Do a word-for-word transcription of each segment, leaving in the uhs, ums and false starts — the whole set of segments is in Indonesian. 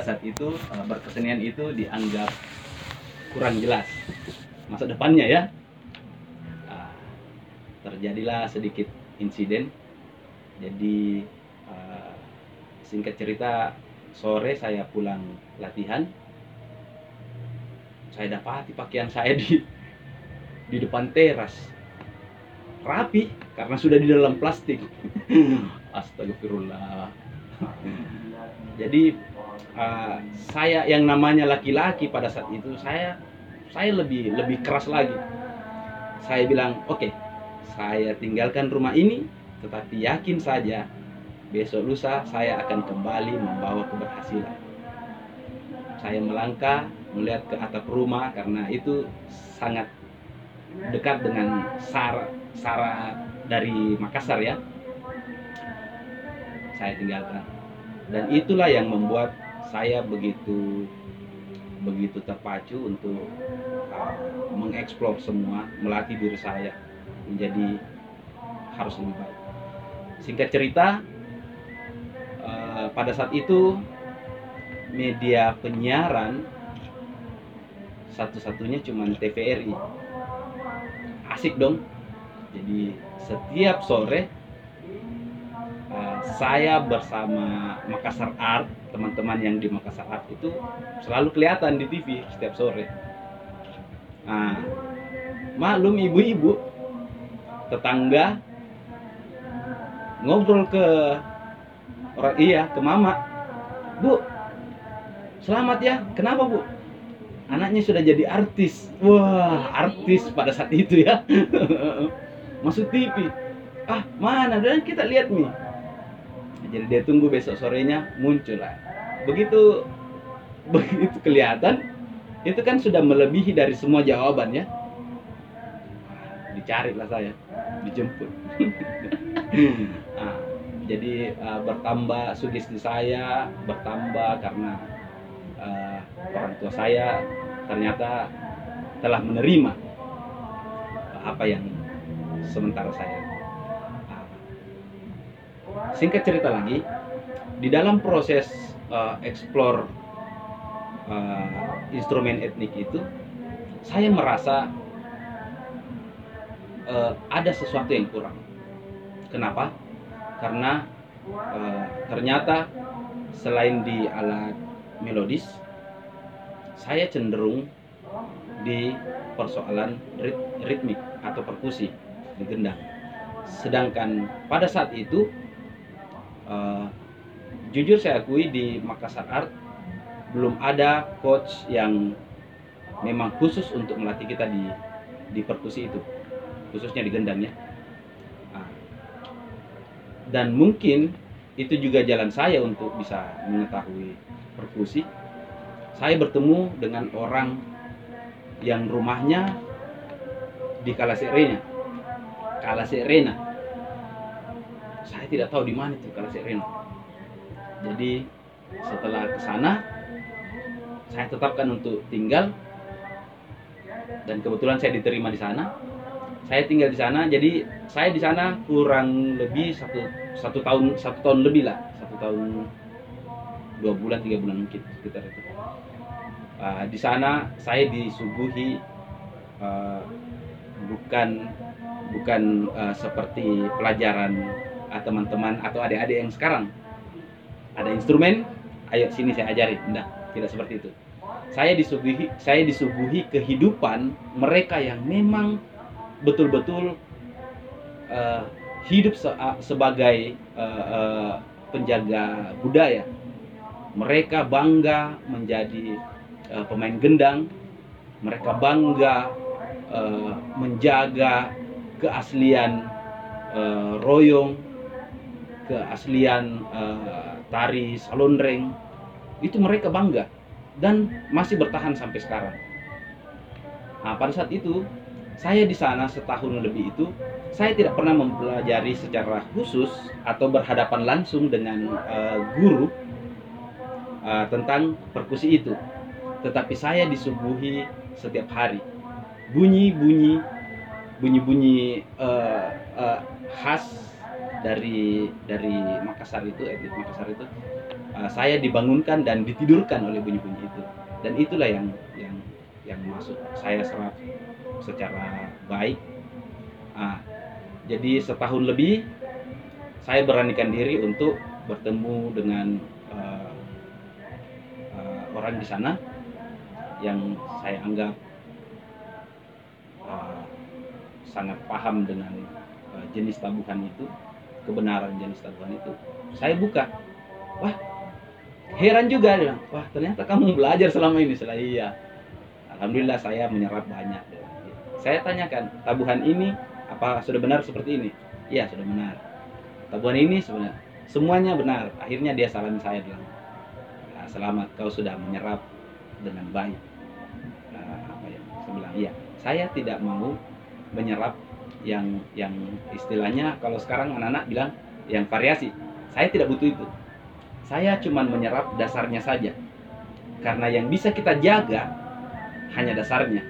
Saat itu berkesenian itu dianggap kurang jelas masa depannya ya. Terjadilah sedikit insiden. Jadi singkat cerita, sore saya pulang latihan, saya dapati pakaian saya di di depan teras, rapi karena sudah di dalam plastik. Astagfirullah. Jadi uh, saya yang namanya laki-laki pada saat itu, saya saya lebih lebih keras lagi. Saya bilang, oke, okay, saya tinggalkan rumah ini, tetapi yakin saja besok lusa saya akan kembali membawa keberhasilan. Saya melangkah melihat ke atap rumah karena itu sangat dekat dengan Sarah, Sarah dari Makassar ya. Saya tinggalkan, dan itulah yang membuat saya begitu begitu terpacu untuk uh, mengeksplor semua, melatih diri saya menjadi harus lebih baik. Singkat cerita, uh, pada saat itu media penyiaran satu-satunya cuma T V R I. Asik dong. Jadi setiap sore uh, saya bersama Makassar Art, teman-teman yang di Makassar Art itu selalu kelihatan di T V setiap sore. Nah, maklum ibu-ibu tetangga ngobrol ke orang, iya ke mama, "Bu, selamat ya, kenapa Bu? Anaknya sudah jadi artis." Wah, artis pada saat itu ya. Masuk T V. Ah, mana? Dan kita lihat nih. Jadi dia tunggu besok sorenya muncul lah. Begitu begitu kelihatan, itu kan sudah melebihi dari semua jawaban ya. Dicarilah saya, dijemput. Nah, jadi uh, bertambah sugesti saya, bertambah karena uh, orang tua saya ternyata telah menerima apa yang sementara saya. Singkat cerita lagi, di dalam proses uh, explore uh, instrumen etnik itu, saya merasa uh, ada sesuatu yang kurang. Kenapa? Karena uh, ternyata selain di alat melodis, saya cenderung di persoalan rit- ritmik atau perkusi di gendang. Sedangkan pada saat itu, Uh, jujur saya akui di Makassar Art belum ada coach yang memang khusus untuk melatih kita di di perkusi itu, khususnya di gendang ya. Nah, dan mungkin itu juga jalan saya untuk bisa mengetahui perkusi. Saya bertemu dengan orang yang rumahnya di Kala Serena, Kala Serena. Saya tidak tahu di mana itu Kala Serena. Jadi setelah ke sana, saya tetapkan untuk tinggal, dan kebetulan saya diterima di sana. Saya tinggal di sana. Jadi saya di sana kurang lebih satu satu tahun satu tahun lebih lah, satu tahun dua bulan tiga bulan mungkin sekitar itu. Uh, di sana saya disuguhi uh, bukan bukan uh, seperti pelajaran teman-teman atau adik-adik yang sekarang ada instrumen, ayo sini saya ajarin. Nah, tidak seperti itu. Saya disuguhi, saya disuguhi kehidupan mereka yang memang betul-betul uh, hidup se- sebagai uh, uh, penjaga budaya. Mereka bangga menjadi uh, pemain gendang. Mereka bangga uh, menjaga keaslian uh, royong, keaslian uh, tari salondreng. Itu mereka bangga dan masih bertahan sampai sekarang. Nah, pada saat itu saya di sana setahun lebih itu, saya tidak pernah mempelajari secara khusus atau berhadapan langsung dengan uh, guru uh, tentang perkusi itu, tetapi saya disuguhi setiap hari bunyi-bunyi bunyi-bunyi uh, uh, khas dari dari Makassar itu, etnik Makassar itu uh, saya dibangunkan dan ditidurkan oleh bunyi-bunyi itu. Dan itulah yang yang yang masuk saya serap secara baik. Nah, jadi setahun lebih saya beranikan diri untuk bertemu dengan uh, uh, orang di sana yang saya anggap uh, sangat paham dengan uh, jenis tabuhan itu, kebenaran jenis tabuhan itu. Saya buka, wah heran juga, dia bilang, wah ternyata kamu belajar selama ini. Setelah iya, alhamdulillah saya menyerap banyak. Saya tanyakan, tabuhan ini apa sudah benar seperti ini? Iya sudah benar. Tabuhan ini sebenarnya semuanya benar. Akhirnya dia salam saya bilang, nah, selamat kau sudah menyerap dengan baik. Nah, apa ya? Saya bilang iya. Saya tidak mau menyerap yang yang istilahnya kalau sekarang anak-anak bilang yang variasi. Saya tidak butuh itu. Saya cuma menyerap dasarnya saja. Karena yang bisa kita jaga hanya dasarnya.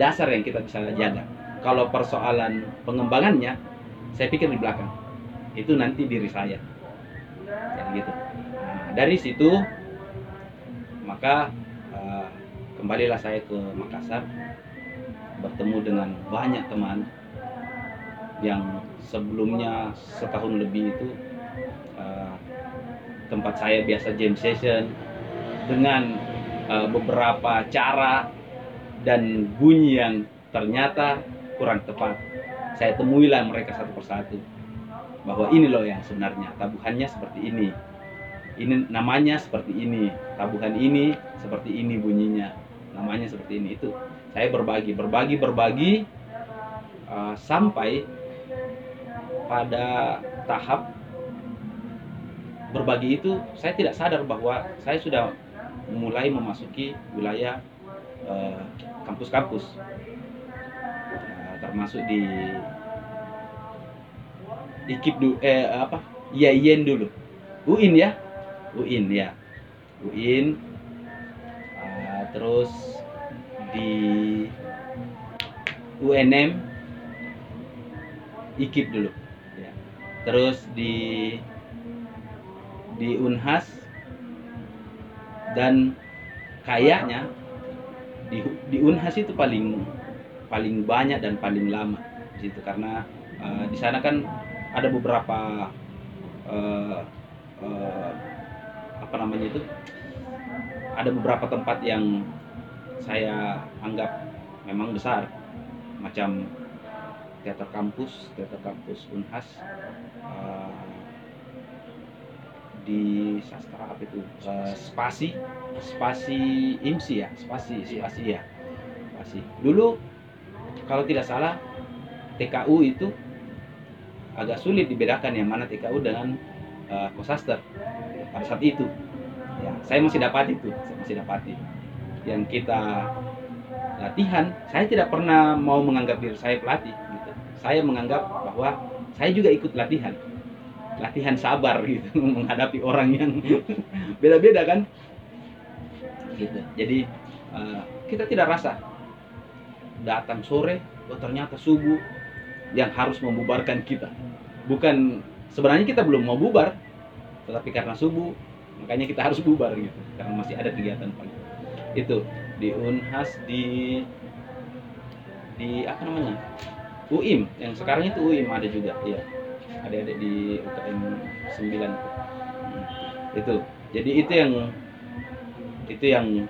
Dasar yang kita bisa jaga. Kalau persoalan pengembangannya, saya pikir di belakang. Itu nanti diri saya. Jadi gitu. Nah, dari situ, maka uh, kembalilah saya ke Makassar, bertemu dengan banyak teman yang sebelumnya setahun lebih itu uh, tempat saya biasa jam session dengan uh, beberapa cara dan bunyi yang ternyata kurang tepat. Saya temuilah mereka satu persatu bahwa ini loh yang sebenarnya tabuhannya seperti ini, ini namanya seperti ini, tabuhan ini seperti ini bunyinya, namanya seperti ini. Itu saya berbagi berbagi berbagi uh, sampai pada tahap berbagi itu saya tidak sadar bahwa saya sudah mulai memasuki wilayah uh, kampus-kampus, uh, termasuk di I K I P dulu, eh apa I A I N dulu, U I N ya, U I N ya, U I N, uh, terus di U N M, I K I P dulu, ya. Terus di di Unhas dan kayaknya Di, di Unhas itu paling paling banyak dan paling lama di situ karena uh, di sana kan ada beberapa uh, uh, apa namanya itu ada beberapa tempat yang saya anggap memang besar macam teater kampus teater kampus Unhas, uh, di sastra apa itu uh, spasi spasi imsi ya spasi spasi ya spasi dulu kalau tidak salah T K U itu agak sulit dibedakan yang mana T K U dengan uh, kosaster pada saat itu ya, saya masih dapat itu saya masih dapati yang kita latihan. Saya tidak pernah mau menganggap diri saya pelatih gitu. Saya menganggap bahwa saya juga ikut latihan latihan sabar gitu menghadapi orang yang beda-beda kan gitu. Jadi uh, kita tidak rasa datang sore oh ternyata subuh yang harus membubarkan kita. Bukan sebenarnya kita belum mau bubar tetapi karena subuh makanya kita harus bubar gitu karena masih ada kegiatan pagi. Itu di Unhas di di apa namanya U I M yang sekarang itu U I M ada juga ya. Adik-adik di U K M sembilan itu. Jadi itu yang itu yang